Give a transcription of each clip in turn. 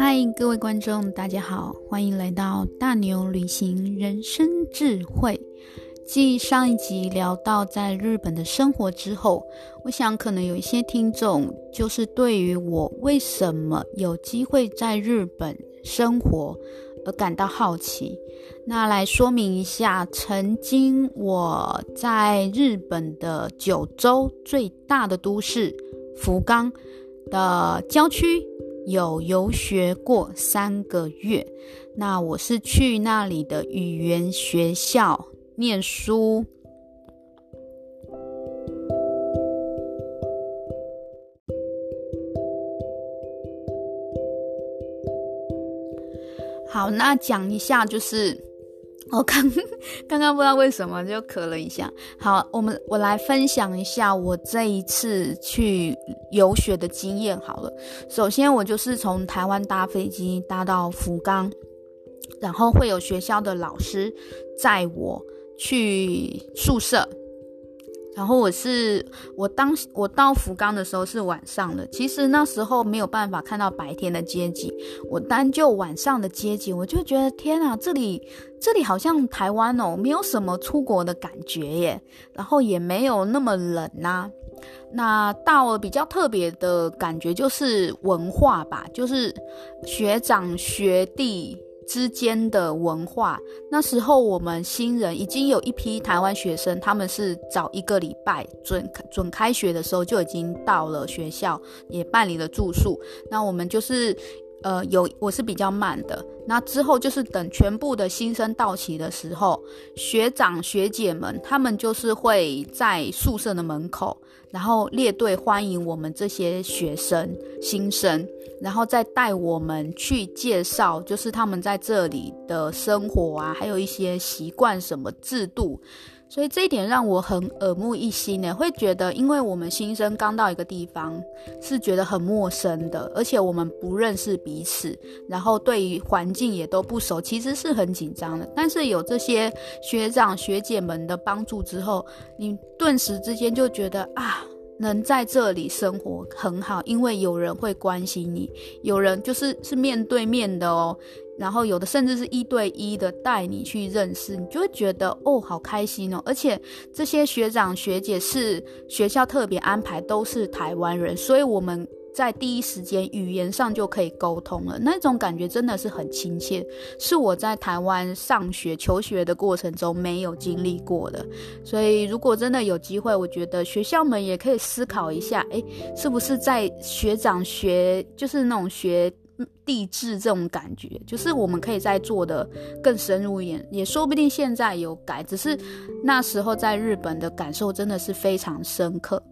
嗨，各位观众大家好，欢迎来到大牛旅行人生智慧。继上一集聊到在日本的生活之后，我想可能有一些听众就是对于我为什么有机会在日本生活而感到好奇。那来说明一下，曾经我在日本的九州最大的都市福冈的郊区有游学过3个月，那我是去那里的语言学校念书。好，那讲一下，就是我刚刚不知道为什么就咳了一下。好，我来分享一下我这一次去游学的经验好了。首先我就是从台湾搭飞机搭到福冈，然后会有学校的老师载我去宿舍。然后我到福冈的时候是晚上的，其实那时候没有办法看到白天的街景，我单就晚上的街景，我就觉得天啊，这里好像台湾哦，没有什么出国的感觉耶，然后也没有那么冷啊。那到了比较特别的感觉就是文化吧，就是学长学弟之间的文化。那时候我们新人已经有一批台湾学生，他们是早1个礼拜准开学的时候就已经到了学校，也办理了住宿。那我们就是我是比较慢的，那之后就是等全部的新生到齐的时候，学长学姐们他们就是会在宿舍的门口，然后列队欢迎我们这些学生新生，然后再带我们去介绍就是他们在这里的生活啊，还有一些习惯什么制度。所以这一点让我很耳目一新呢，会觉得因为我们新生刚到一个地方是觉得很陌生的，而且我们不认识彼此，然后对于环境也都不熟，其实是很紧张的。但是有这些学长学姐们的帮助之后，你顿时之间就觉得啊，能在这里生活很好，因为有人会关心你，有人就是面对面的哦，然后有的甚至是1对1的带你去认识，你就会觉得哦，好开心哦。而且这些学长学姐是学校特别安排，都是台湾人，所以我们在第一时间语言上就可以沟通了，那种感觉真的是很亲切，是我在台湾上学求学的过程中没有经历过的。所以如果真的有机会，我觉得学校们也可以思考一下，是不是在学长学就是那种学地质这种感觉，就是我们可以再做的更深入一点，也说不定现在有改，只是那时候在日本的感受真的是非常深刻。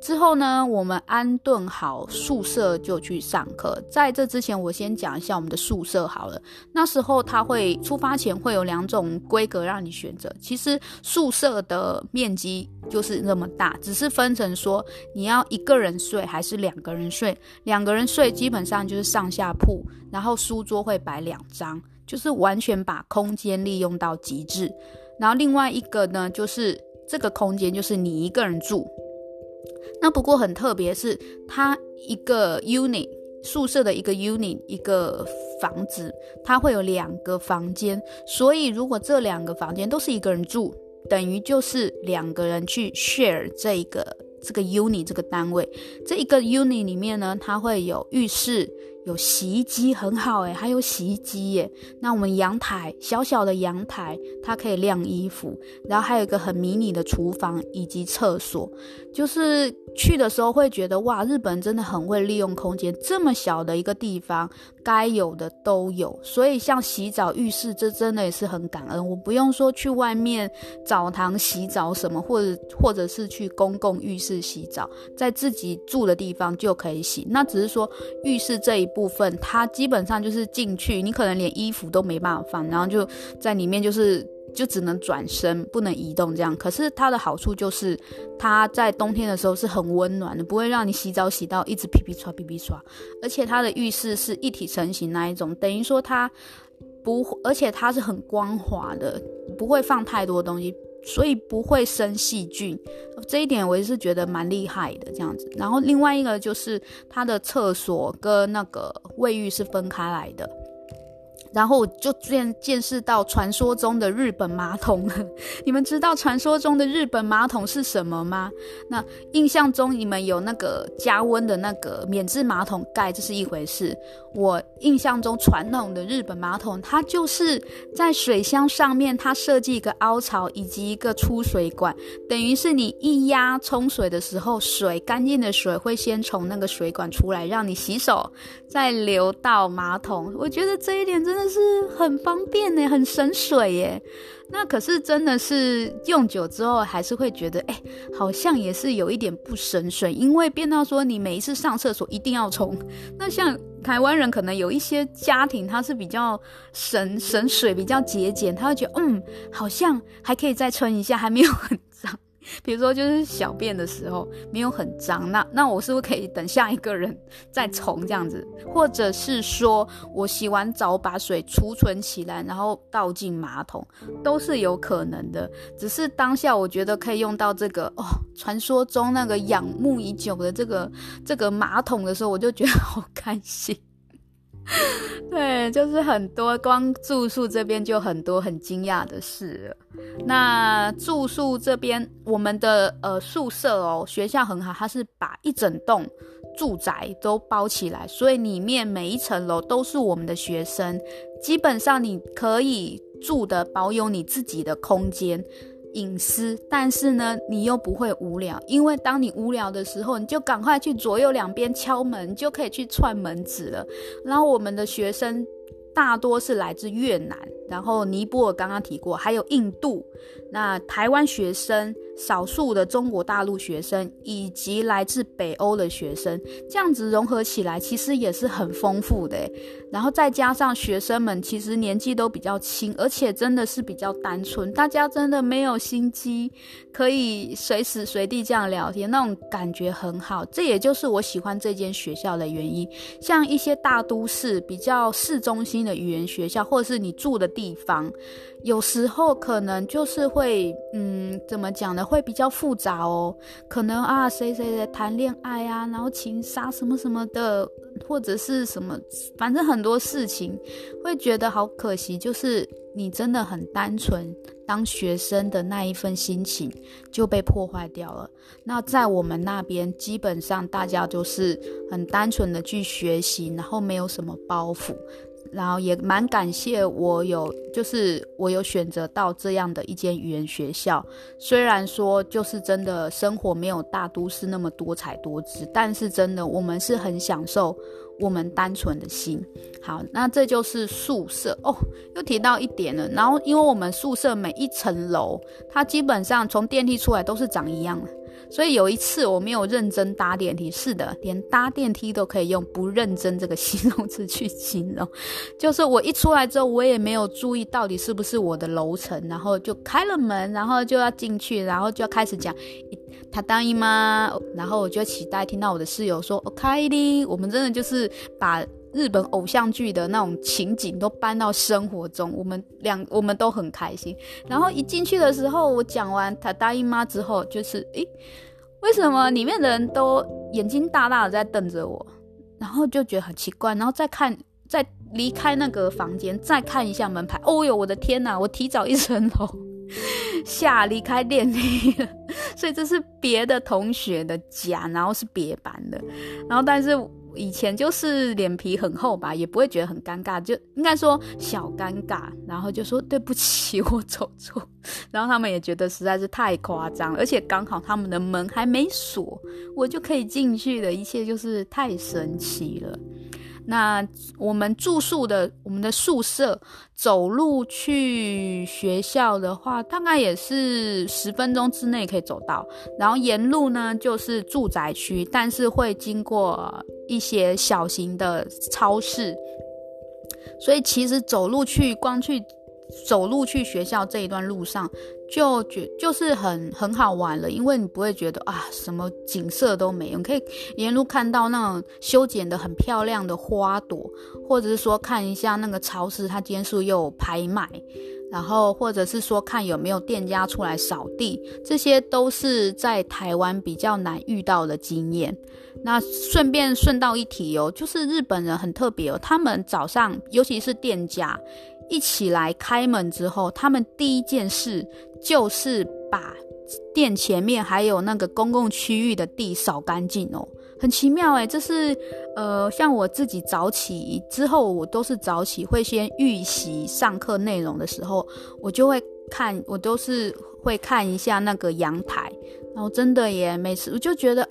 之后呢，我们安顿好宿舍就去上课。在这之前我先讲一下我们的宿舍好了。那时候它会出发前会有2种规格让你选择，其实宿舍的面积就是那么大，只是分成说你要1个人睡还是2个人睡。2个人睡基本上就是上下铺，然后书桌会摆2张，就是完全把空间利用到极致。然后另外一个呢，就是这个空间就是你1个人住。那不过很特别是它一个 unit 宿舍的一个 unit 一个房子它会有2个房间，所以如果这2个房间都是1个人住，等于就是2个人去 share 这个 unit 这个单位。这一个 unit 里面呢，它会有浴室，有洗衣机，很好耶，还有洗衣机耶。那我们阳台，小小的阳台，它可以晾衣服，然后还有一个很迷你的厨房以及厕所。就是去的时候会觉得哇，日本真的很会利用空间，这么小的一个地方该有的都有。所以像洗澡浴室这真的也是很感恩，我不用说去外面澡堂洗澡什么，或者是去公共浴室洗澡，在自己住的地方就可以洗。那只是说浴室这一部分它基本上就是进去你可能连衣服都没办法放，然后就在里面就只能转身不能移动这样。可是它的好处就是它在冬天的时候是很温暖的，不会让你洗澡洗到一直屁屁刷屁屁刷。而且它的浴室是一体成型那一种，等于说而且它是很光滑的，不会放太多东西，所以不会生细菌，这一点我也是觉得蛮厉害的这样子。然后另外一个就是它的厕所跟那个卫浴是分开来的，然后我就见识到传说中的日本马桶了。你们知道传说中的日本马桶是什么吗？那印象中你们有那个加温的那个免治马桶盖，这是一回事。我印象中传统的日本马桶，它就是在水箱上面它设计一个凹槽以及一个出水管，等于是你一压冲水的时候，水干净的水会先从那个水管出来让你洗手，再流到马桶。我觉得这一点真的是很方便耶，很省水耶。那可是真的是用久之后还是会觉得好像也是有一点不省水，因为变到说你每一次上厕所一定要冲。那像台湾人可能有一些家庭他是比较省水比较节俭，他会觉得好像还可以再撑一下，还没有很脏，比如说就是小便的时候没有很脏，那我是不是可以等下一个人再冲这样子，或者是说我洗完澡把水储存起来然后倒进马桶，都是有可能的。只是当下我觉得可以用到这个传说中那个仰慕已久的这个马桶的时候，我就觉得好开心。对，就是很多光住宿这边就很多很惊讶的事了。那住宿这边我们的宿舍学校很好，它是把一整栋住宅都包起来，所以里面每一层楼都是我们的学生，基本上你可以住的保有你自己的空间隐私，但是呢你又不会无聊，因为当你无聊的时候你就赶快去左右两边敲门，就可以去串门子了。然后我们的学生大多是来自越南，然后尼泊尔刚刚提过，还有印度，那台湾学生，少数的中国大陆学生，以及来自北欧的学生，这样子融合起来其实也是很丰富的耶。然后再加上学生们其实年纪都比较轻，而且真的是比较单纯，大家真的没有心机，可以随时随地这样聊天，那种感觉很好，这也就是我喜欢这间学校的原因。像一些大都市比较市中心的语言学校，或者是你住的地方，有时候可能就是会怎么讲呢，会比较复杂可能谁谁谁谈恋爱啊，然后情杀什么什么的，或者是什么，反正很多事情会觉得好可惜，就是你真的很单纯当学生的那一份心情就被破坏掉了。那在我们那边基本上大家就是很单纯的去学习，然后没有什么包袱，然后也蛮感谢我有选择到这样的一间语言学校。虽然说就是真的生活没有大都市那么多彩多姿，但是真的我们是很享受我们单纯的心。好，那这就是宿舍又提到一点了。然后因为我们宿舍每一层楼它基本上从电梯出来都是长一样的，所以有一次我没有认真搭电梯，是的，连搭电梯都可以用不认真这个形容词去形容，就是我一出来之后我也没有注意到底是不是我的楼层，然后就开了门，然后就要进去，然后就要开始讲他答应吗，然后我就期待听到我的室友说 OK 的。我们真的就是把日本偶像剧的那种情景都搬到生活中，我们都很开心。然后一进去的时候我讲完塔达伊妈之后，就是为什么里面的人都眼睛大大的在瞪着我，然后就觉得很奇怪，然后再离开那个房间再看一下门牌，哟我的天哪，我提早一层楼下离开电梯了，所以这是别的同学的家，然后是别班的。然后但是以前就是脸皮很厚吧，也不会觉得很尴尬，就应该说小尴尬，然后就说对不起我走错，然后他们也觉得实在是太夸张，而且刚好他们的门还没锁我就可以进去了，一切就是太神奇了。那我们住宿的我们的宿舍走路去学校的话大概也是10分钟之内可以走到，然后沿路呢就是住宅区，但是会经过一些小型的超市，所以其实走路去学校这一段路上就是很好玩了，因为你不会觉得什么景色都没有，你可以沿路看到那种修剪的很漂亮的花朵，或者是说看一下那个超市它今天是不是又有拍卖，然后或者是说看有没有店家出来扫地，这些都是在台湾比较难遇到的经验。那顺道一提哦，就是日本人很特别哦，他们早上尤其是店家一起来开门之后，他们第一件事就是把店前面还有那个公共区域的地扫干净哦，很奇妙耶。这是像我自己早起之后，我都是早起会先预习上课内容的时候，我都是会看一下那个阳台，然后真的耶，每次我就觉得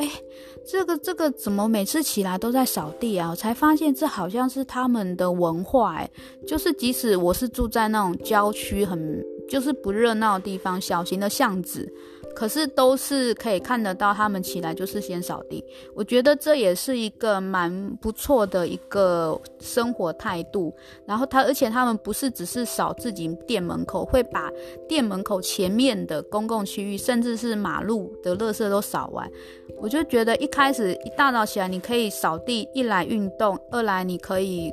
这个怎么每次起来都在扫地啊，我才发现这好像是他们的文化耶。就是即使我是住在那种郊区很就是不热闹的地方，小型的巷子，可是都是可以看得到他们起来就是先扫地。我觉得这也是一个蛮不错的一个生活态度。然后而且他们不是只是扫自己店门口，会把店门口前面的公共区域甚至是马路的垃圾都扫完。我就觉得一开始一大早起来你可以扫地，一来运动，二来你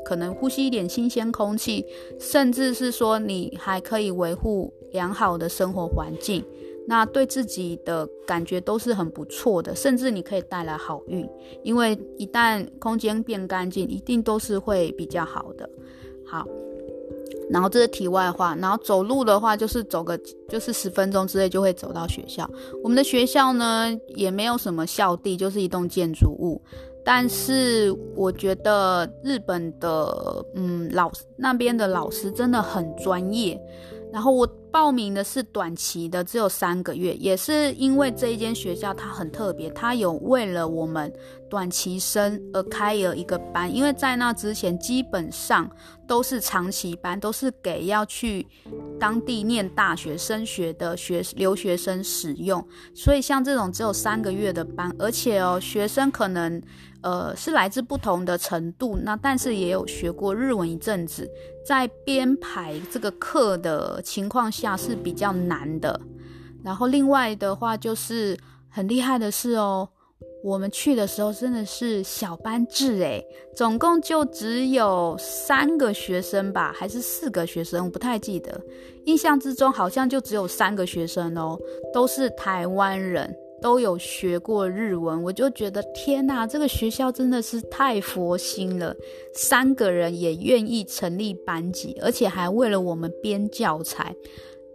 可能呼吸一点新鲜空气，甚至是说你还可以维护良好的生活环境，那对自己的感觉都是很不错的，甚至你可以带来好运，因为一旦空间变干净一定都是会比较好的。好，然后这是题外话。然后走路的话就是走个10分钟之内就会走到学校。我们的学校呢也没有什么校地，就是一栋建筑物，但是我觉得日本的那边的老师真的很专业。然后我报名的是短期的，只有3个月，也是因为这一间学校它很特别，它有为了我们短期生而开了一个班，因为在那之前基本上都是长期班，都是给要去当地念大学升学的留学生使用，所以像这种只有3个月的班，而且学生可能是来自不同的程度，那但是也有学过日文一阵子，在编排这个课的情况下是比较难的。然后另外的话就是很厉害的是我们去的时候真的是小班制耶，总共就只有3个学生吧，还是4个学生，我不太记得，印象之中好像就只有3个学生哦，都是台湾人，都有学过日文。我就觉得天哪，这个学校真的是太佛心了，3个人也愿意成立班级，而且还为了我们编教材。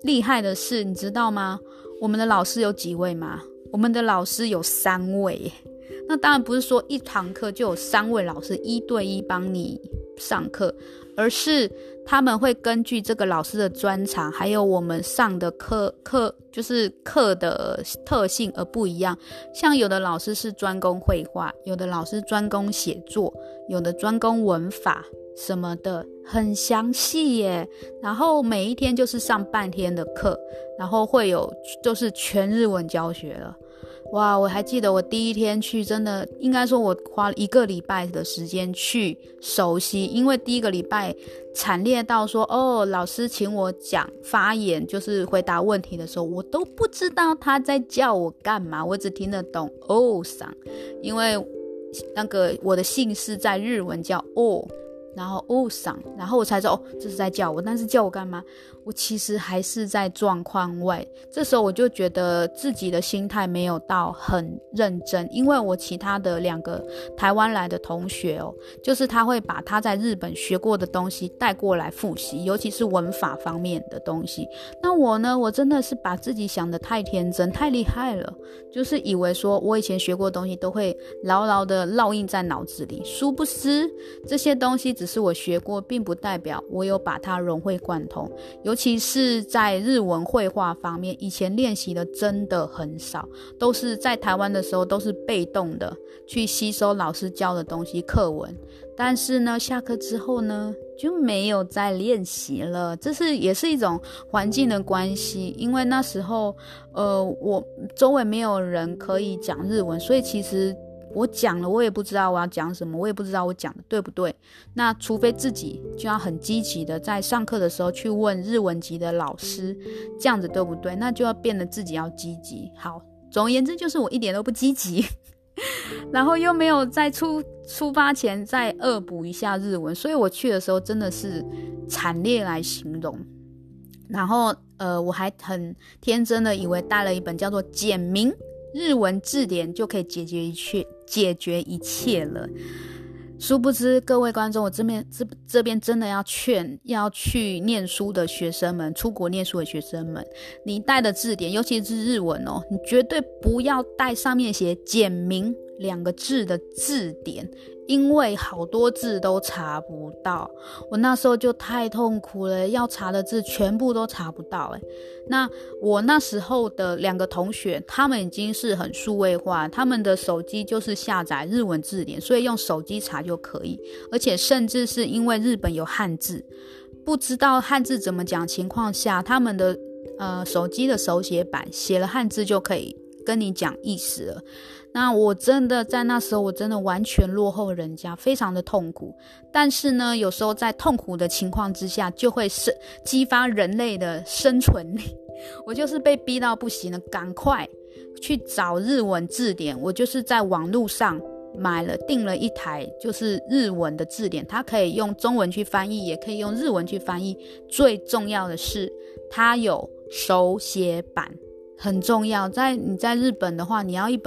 厉害的是你知道吗，我们的老师有几位吗？我们的老师有3位。那当然不是说一堂课就有3位老师一对一帮你上课，而是他们会根据这个老师的专长还有我们上的课就是课的特性而不一样。像有的老师是专攻绘画，有的老师专攻写作，有的专攻文法什么的，很详细耶。然后每一天就是上半天的课，然后会有就是全日文教学了。哇，我还记得我第一天去，真的应该说我花了1个礼拜的时间去熟悉，因为第一个礼拜惨烈到说老师请我讲发言就是回答问题的时候，我都不知道他在叫我干嘛，我只听得懂桑，因为那个我的姓氏在日文叫然后桑，然后我才知道这是在叫我，但是叫我干嘛？我其实还是在状况外。这时候我就觉得自己的心态没有到很认真，因为我其他的2个台湾来的同学就是他会把他在日本学过的东西带过来复习，尤其是文法方面的东西。那我呢，我真的是把自己想得太天真太厉害了，就是以为说我以前学过的东西都会牢牢的烙印在脑子里，殊不知这些东西只是我学过，并不代表我有把它融会贯通。尤其是在日文绘画方面，以前练习的真的很少，都是在台湾的时候都是被动的去吸收老师教的东西课文，但是呢下课之后呢就没有再练习了。这是也是一种环境的关系，因为那时候我周围没有人可以讲日文，所以其实我讲了我也不知道我要讲什么，我也不知道我讲的对不对。那除非自己就要很积极的在上课的时候去问日文级的老师这样子对不对，那就要变得自己要积极。好，总而言之就是我一点都不积极然后又没有在出发前再恶补一下日文，所以我去的时候真的是惨烈来形容。然后我还很天真的以为带了一本叫做简明日文字典就可以解决一切了。殊不知各位观众，我这边真的要劝要去念书的学生们，出国念书的学生们，你带的字典尤其是日文哦，你绝对不要带上面写简明两个字的字典，因为好多字都查不到。我那时候就太痛苦了，要查的字全部都查不到。那我那时候的两个同学，他们已经是很数位化，他们的手机就是下载日文字典，所以用手机查就可以，而且甚至是因为日本有汉字，不知道汉字怎么讲情况下，他们的手机的手写板写了汉字就可以跟你讲意思了。那我真的在那时候我真的完全落后人家，非常的痛苦。但是呢，有时候在痛苦的情况之下就会激发人类的生存力。我就是被逼到不行了，赶快去找日文字典。我就是在网络上订了一台就是日文的字典，它可以用中文去翻译，也可以用日文去翻译。最重要的是它有手写版，很重要。你在日本的话，你要一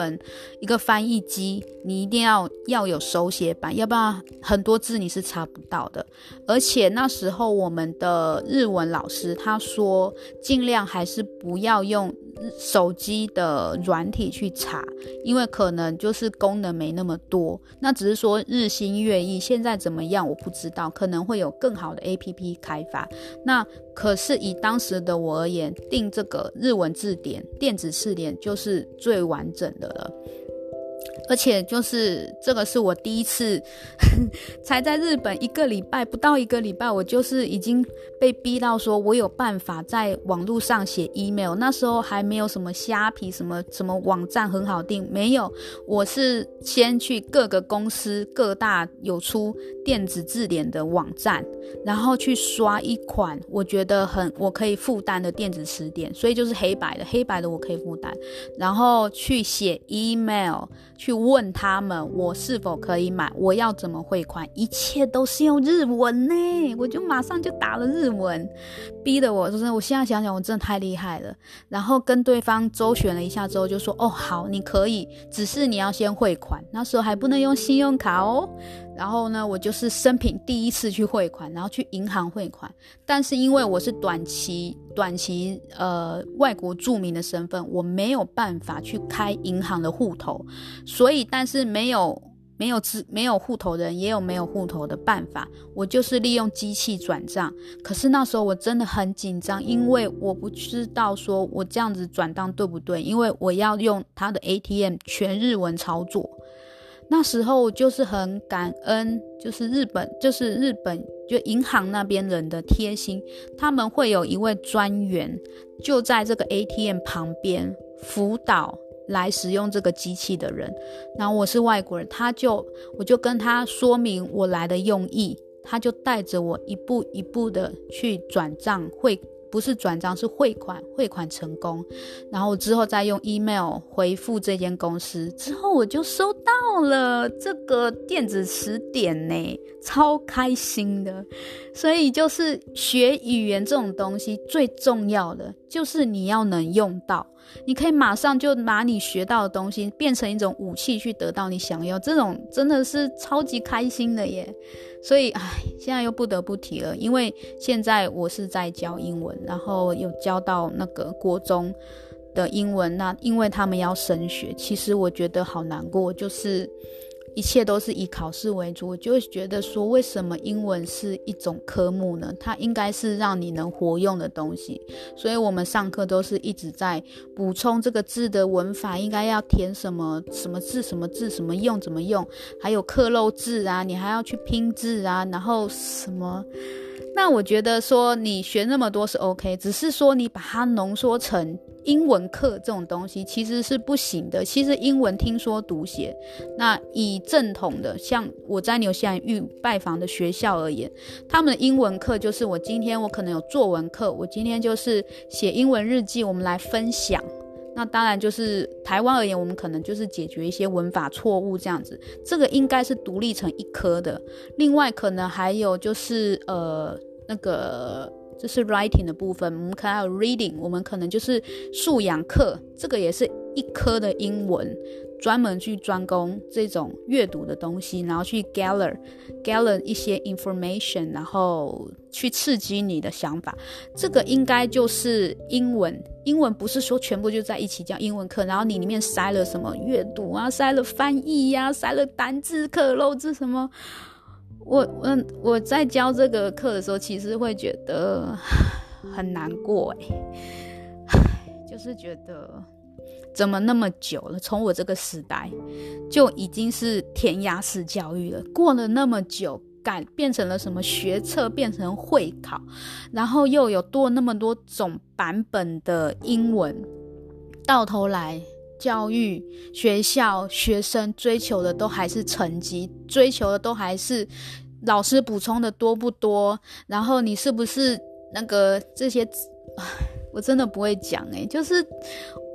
个翻译机，你一定要有手写版，要不然很多字你是查不到的。而且那时候我们的日文老师他说，尽量还是不要用手机的软体去查，因为可能就是功能没那么多。那只是说日新月异，现在怎么样我不知道，可能会有更好的 APP 开发。那可是以当时的我而言，订这个日文字典电子字典就是最完整的了。而且就是这个是我第一次才在日本不到一个礼拜，我就是已经被逼到说我有办法在网络上写 email。 那时候还没有什么虾皮什么网站很好订，没有，我是先去各个公司各大有出电子字典的网站，然后去刷一款我觉得我可以负担的电子词典，所以就是黑白的我可以负担，然后去写 email 去问他们我是否可以买，我要怎么汇款，一切都是用日文呢。我就马上就打了日文，逼得我就是我现在想想我真的太厉害了。然后跟对方周旋了一下之后就说，哦好，你可以，只是你要先汇款，那时候还不能用信用卡哦。然后呢，我就是生平第一次去汇款，然后去银行汇款。但是因为我是短期外国住民的身份，我没有办法去开银行的户头，所以但是没有户头的人也有没有户头的办法，我就是利用机器转账。可是那时候我真的很紧张，因为我不知道说我这样子转账对不对，因为我要用他的 ATM 全日文操作。那时候就是很感恩，就是日本就银行那边人的贴心，他们会有一位专员就在这个 ATM 旁边辅导来使用这个机器的人。然后我是外国人，我就跟他说明我来的用意，他就带着我一步一步的去转账，是汇款成功，然后之后再用 email 回复这间公司，之后我就收到了这个电子词典呢，超开心的。所以就是学语言这种东西最重要的就是你要能用到，你可以马上就把你学到的东西变成一种武器去得到你想要，这种真的是超级开心的耶。所以现在又不得不提了，因为现在我是在教英文，然后有教到那个国中的英文。那因为他们要升学，其实我觉得好难过，就是一切都是以考试为主。我就觉得说，为什么英文是一种科目呢？它应该是让你能活用的东西。所以我们上课都是一直在补充这个字的文法，应该要填什么什么字什么字什么用怎么用，还有克漏字啊，你还要去拼字啊，然后什么。那我觉得说你学那么多是 OK， 只是说你把它浓缩成英文课这种东西其实是不行的。其实英文听说读写，那以正统的像我在纽西兰拜访的学校而言，他们的英文课就是我今天我可能有作文课，我今天就是写英文日记，我们来分享。那当然就是台湾而言，我们可能就是解决一些文法错误这样子，这个应该是独立成一科的。另外可能还有就是那个这是 writing 的部分。我们可能还有 reading， 我们可能就是素养课，这个也是一科的英文，专门去专攻这种阅读的东西，然后去 gather 一些 information， 然后去刺激你的想法。这个应该就是英文。英文不是说全部就在一起叫英文课，然后你里面塞了什么阅读啊，塞了翻译啊，塞了单字课漏字什么。我在教这个课的时候，其实会觉得很难过就是觉得怎么那么久了，从我这个时代就已经是填鸭式教育了，过了那么久，变成了什么学测，变成会考，然后又有多那么多种版本的英文，到头来教育学校学生追求的都还是成绩，追求的都还是老师补充的多不多，然后你是不是那个这些，我真的不会讲就是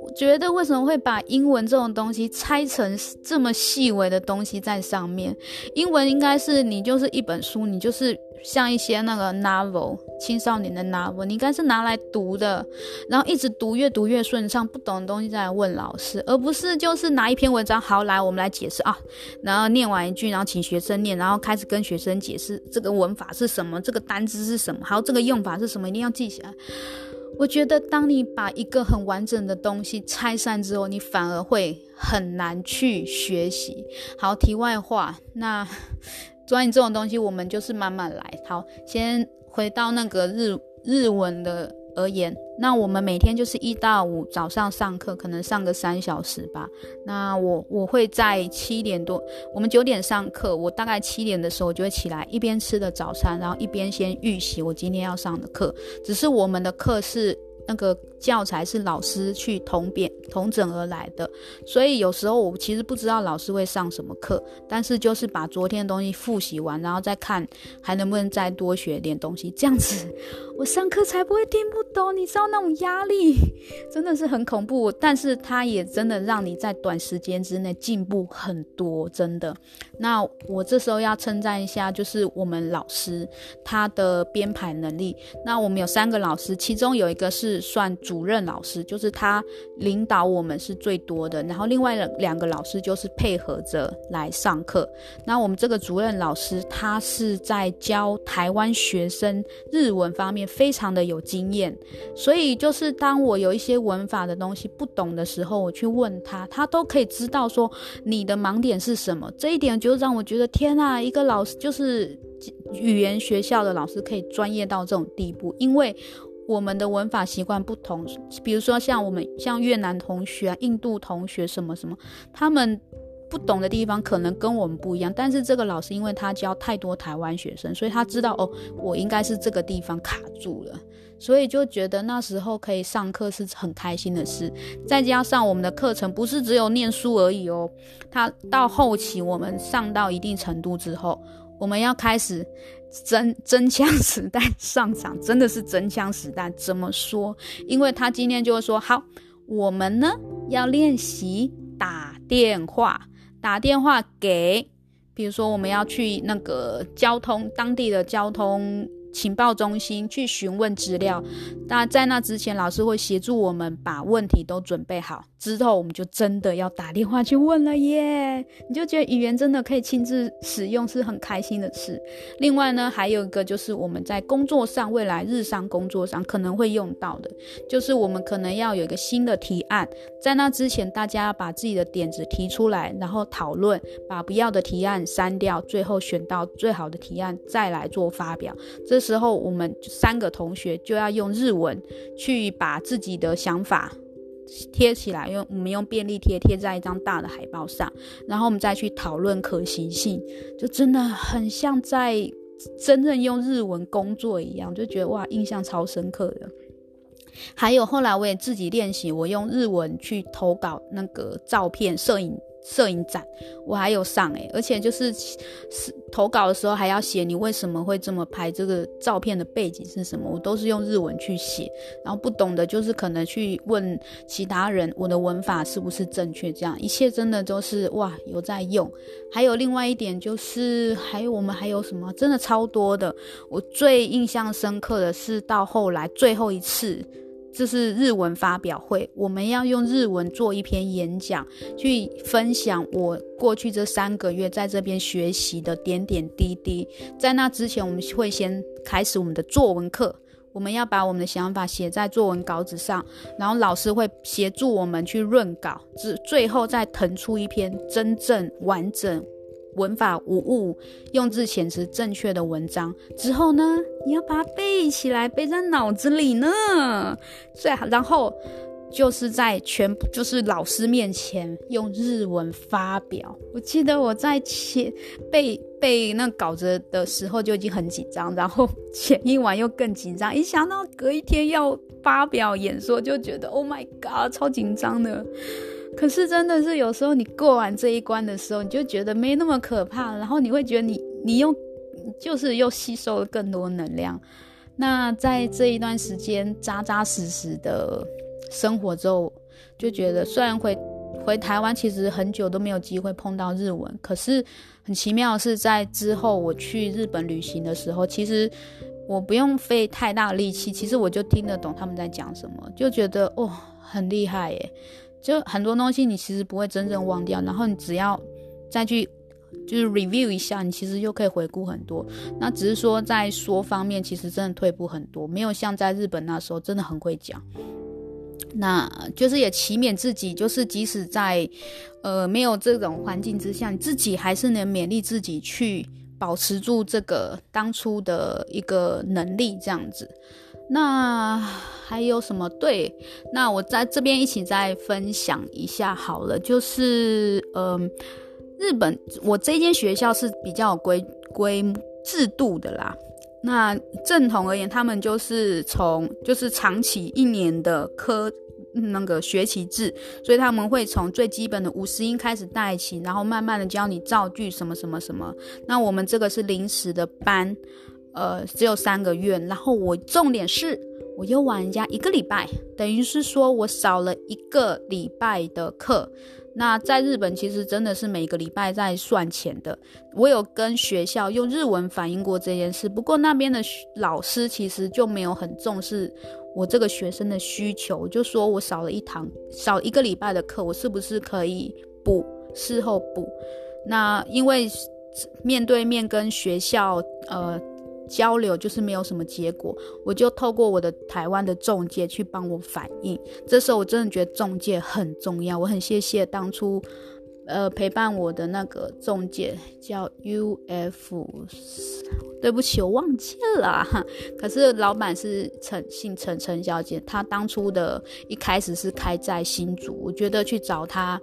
我觉得为什么会把英文这种东西拆成这么细微的东西在上面。英文应该是你就是一本书，你就是像一些那个 novel， 青少年的 novel， 你应该是拿来读的，然后一直读，越读越顺畅，不懂的东西再来问老师，而不是就是拿一篇文章，好，来我们来解释啊，然后念完一句，然后请学生念，然后开始跟学生解释这个文法是什么，这个单字是什么，还有这个用法是什么，一定要记起来。我觉得当你把一个很完整的东西拆散之后，你反而会很难去学习。好，题外话，那所以这种东西我们就是慢慢来。好，先回到那个日文的而言，那我们每天就是1到5早上上课，可能上个3小时吧。那我会在7点多，我们9点上课，我大概7点的时候就会起来，一边吃的早餐，然后一边先预习我今天要上的课。只是我们的课是那个教材是老师去统整而来的，所以有时候我其实不知道老师会上什么课，但是就是把昨天的东西复习完，然后再看还能不能再多学点东西，这样子我上课才不会听不懂，你知道那种压力真的是很恐怖，但是它也真的让你在短时间之内进步很多，真的。那我这时候要称赞一下，就是我们老师他的编排能力。那我们有3个老师，其中有一个是算主任老师，就是他领导我们是最多的，然后另外2个老师就是配合着来上课。那我们这个主任老师他是在教台湾学生日文方面非常的有经验，所以就是当我有一些文法的东西不懂的时候，我去问他，他都可以知道说你的盲点是什么。这一点就让我觉得天啊，一个老师就是语言学校的老师可以专业到这种地步，因为我们的文法习惯不同，比如说像我们像越南同学啊、印度同学什么什么，他们不懂的地方可能跟我们不一样，但是这个老师因为他教太多台湾学生，所以他知道哦，我应该是这个地方卡住了，所以就觉得那时候可以上课是很开心的事。再加上我们的课程不是只有念书而已哦，他到后期我们上到一定程度之后，我们要开始真枪实弹上场，真的是真枪实弹。怎么说？因为他今天就会说，好，我们呢要练习打电话给，比如说我们要去那个当地的交通情报中心去询问资料。那在那之前，老师会协助我们把问题都准备好，之后我们就真的要打电话去问了耶！你就觉得语言真的可以亲自使用，是很开心的事。另外呢，还有一个就是我们在工作上，未来日常工作上可能会用到的，就是我们可能要有一个新的提案，在那之前大家把自己的点子提出来，然后讨论，把不要的提案删掉，最后选到最好的提案再来做发表。这时候我们3个同学就要用日文去把自己的想法贴起来，我们用便利贴贴在一张大的海报上，然后我们再去讨论可行性，就真的很像在真正用日文工作一样，就觉得哇，印象超深刻的。还有后来我也自己练习，我用日文去投稿那个照片，摄影摄影展我还有上而且就是投稿的时候还要写你为什么会这么拍，这个照片的背景是什么，我都是用日文去写，然后不懂的就是可能去问其他人我的文法是不是正确，这样一切真的都是哇有在用。还有另外一点就是还有我们还有什么真的超多的，我最印象深刻的是到后来最后一次就是日文发表会，我们要用日文做一篇演讲，去分享我过去这3个月在这边学习的点点滴滴。在那之前我们会先开始我们的作文课，我们要把我们的想法写在作文稿纸上，然后老师会协助我们去润稿，最后再腾出一篇真正完整文法无误、用字遣词正确的文章。之后呢，你要把它背起来，背在脑子里呢。然后就是在全部就是老师面前用日文发表。我记得我在背那稿子的时候就已经很紧张，然后前一晚又更紧张，一想到隔一天要发表演说就觉得 Oh my God， 超紧张的。可是真的是有时候你过完这一关的时候，你就觉得没那么可怕，然后你会觉得你又就是又吸收了更多能量。那在这一段时间扎扎实实的生活之后，就觉得虽然回台湾其实很久都没有机会碰到日文，可是很奇妙的是在之后我去日本旅行的时候，其实我不用费太大力气，其实我就听得懂他们在讲什么，就觉得哦很厉害耶。就很多东西你其实不会真正忘掉，然后你只要再去就是 review 一下，你其实就可以回顾很多。那只是说在说方面其实真的退步很多，没有像在日本那时候真的很会讲。那就是也期勉自己，就是即使在没有这种环境之下，你自己还是能勉励自己去保持住这个当初的一个能力这样子。那还有什么？对，那我在这边一起再分享一下好了，就是日本我这间学校是比较有制度的啦。那正统而言，他们就是就是长期1年的那个学期制，所以他们会从最基本的50音开始带起，然后慢慢的教你造句什么什么什么。那我们这个是临时的班，只有3个月，然后我重点是我又晚人家1个礼拜，等于是说我少了1个礼拜的课。那在日本其实真的是每个礼拜在算钱的，我有跟学校用日文反映过这件事，不过那边的老师其实就没有很重视我这个学生的需求，就说我少1个礼拜的课，我是不是可以事后补。那因为面对面跟学校交流就是没有什么结果，我就透过我的台湾的仲介去帮我反映。这时候我真的觉得仲介很重要，我很谢谢当初陪伴我的那个仲介叫 UF， 对不起我忘记了，可是老板是姓陈小姐，她当初的一开始是开在新竹，我觉得去找她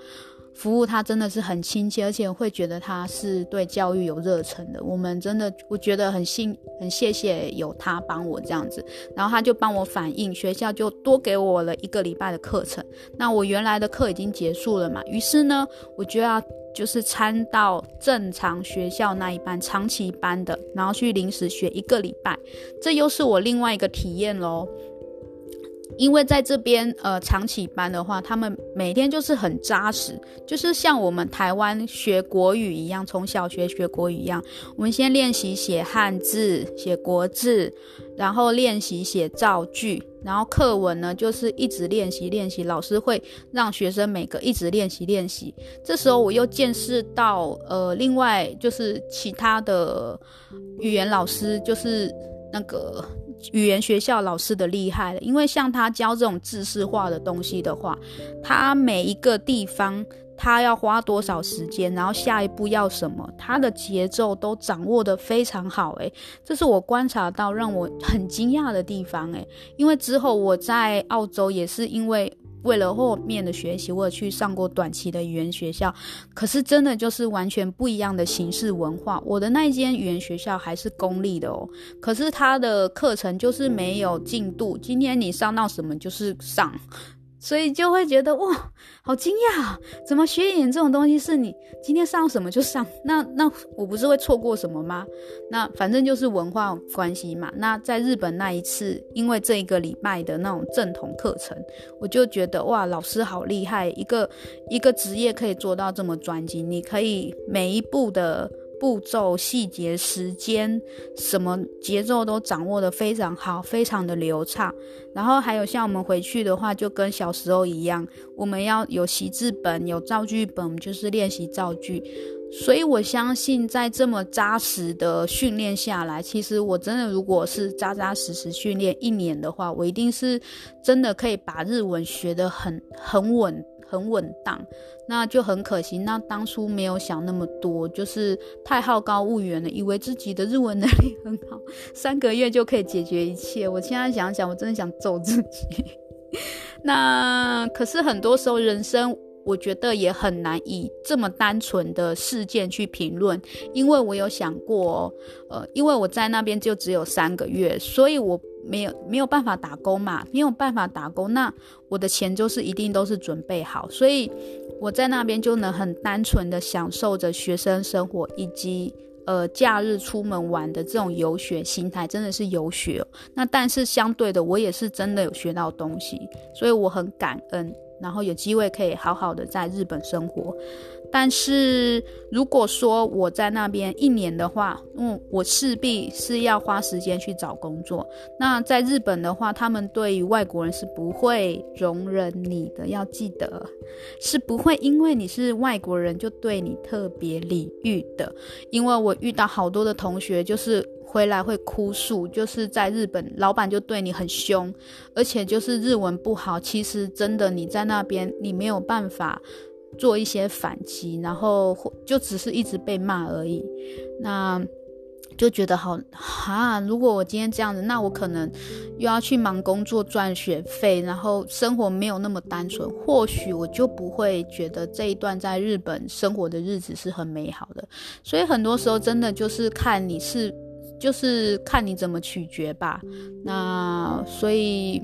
服务他真的是很亲切，而且会觉得他是对教育有热忱的。我们真的我觉得很谢谢有他帮我这样子，然后他就帮我反映，学校就多给我了1个礼拜的课程。那我原来的课已经结束了嘛，于是呢我就要就是参到正常学校那一班长期班的，然后去临时学1个礼拜，这又是我另外一个体验咯。因为在这边长期班的话，他们每天就是很扎实，就是像我们台湾学国语一样，从小学学国语一样，我们先练习写汉字、写国字，然后练习写造句，然后课文呢就是一直练习，老师会让学生每个一直练习。这时候我又见识到另外就是其他的语言老师，就是那个语言学校老师的厉害了，因为像他教这种知识化的东西的话，他每一个地方他要花多少时间，然后下一步要什么，他的节奏都掌握得非常好这是我观察到让我很惊讶的地方因为之后我在澳洲也是因为为了后面的学习，我有去上过短期的语言学校，可是真的就是完全不一样的形式文化。我的那一间语言学校还是公立的可是它的课程就是没有进度，今天你上到什么就是上所以就会觉得哇，好惊讶，怎么学演这种东西是你今天上什么就上，那我不是会错过什么吗？那反正就是文化关系嘛。那在日本那一次，因为这一个礼拜的那种正统课程，我就觉得哇，老师好厉害，一个职业可以做到这么专精，你可以每一步的步骤、细节、时间，什么节奏都掌握得非常好，非常的流畅。然后还有像我们回去的话，就跟小时候一样，我们要有习字本，有造句本，我们就是练习造句。所以我相信在这么扎实的训练下来，其实我真的如果是扎扎实实训练一年的话，我一定是真的可以把日文学得很稳很稳当。那就很可惜，那当初没有想那么多，就是太好高骛远了，以为自己的日文能力很好，3个月就可以解决一切。我现在想想，我真的想揍自己。那可是很多时候人生我觉得也很难以这么单纯的事件去评论，因为我有想过因为我在那边就只有3个月，所以我没有办法打工嘛，没有办法打工，那我的钱就是一定都是准备好，所以我在那边就能很单纯的享受着学生生活，以及假日出门玩的这种游学心态，真的是游学哦。那但是相对的，我也是真的有学到东西，所以我很感恩，然后有机会可以好好的在日本生活。但是如果说我在那边1年的话，我势必是要花时间去找工作。那在日本的话，他们对于外国人是不会容忍你的，要记得是不会因为你是外国人就对你特别礼遇的。因为我遇到好多的同学就是回来会哭诉，就是在日本老板就对你很凶，而且就是日文不好，其实真的你在那边你没有办法做一些反击，然后就只是一直被骂而已。那就觉得好啊，如果我今天这样子，那我可能又要去忙工作赚学费，然后生活没有那么单纯，或许我就不会觉得这一段在日本生活的日子是很美好的。所以很多时候真的就是看你怎么取决吧。那所以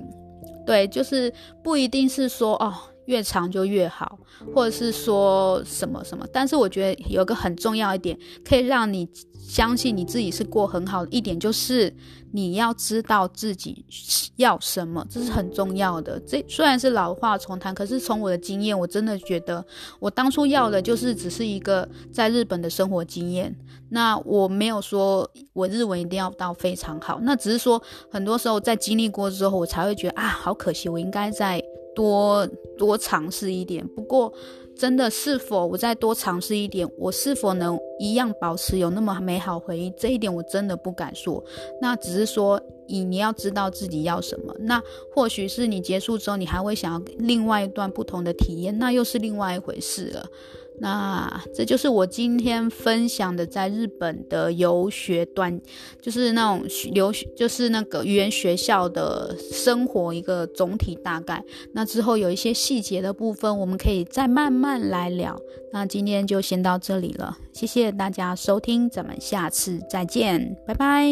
对，就是不一定是说哦越长就越好，或者是说什么什么，但是我觉得有个很重要一点可以让你相信你自己是过很好的一点，就是你要知道自己要什么，这是很重要的。这虽然是老话重谈，可是从我的经验，我真的觉得我当初要的就是只是一个在日本的生活经验。那我没有说我日文一定要到非常好，那只是说很多时候在经历过之后，我才会觉得啊，好可惜，我应该在多尝试一点。不过真的是否我再多尝试一点，我是否能一样保持有那么美好回忆，这一点我真的不敢说。那只是说你要知道自己要什么，那或许是你结束之后你还会想要另外一段不同的体验，那又是另外一回事了。那这就是我今天分享的在日本的游学端，就是那种留学，就是那个语言学校的生活一个总体大概。那之后有一些细节的部分，我们可以再慢慢来聊。那今天就先到这里了，谢谢大家收听，咱们下次再见，拜拜。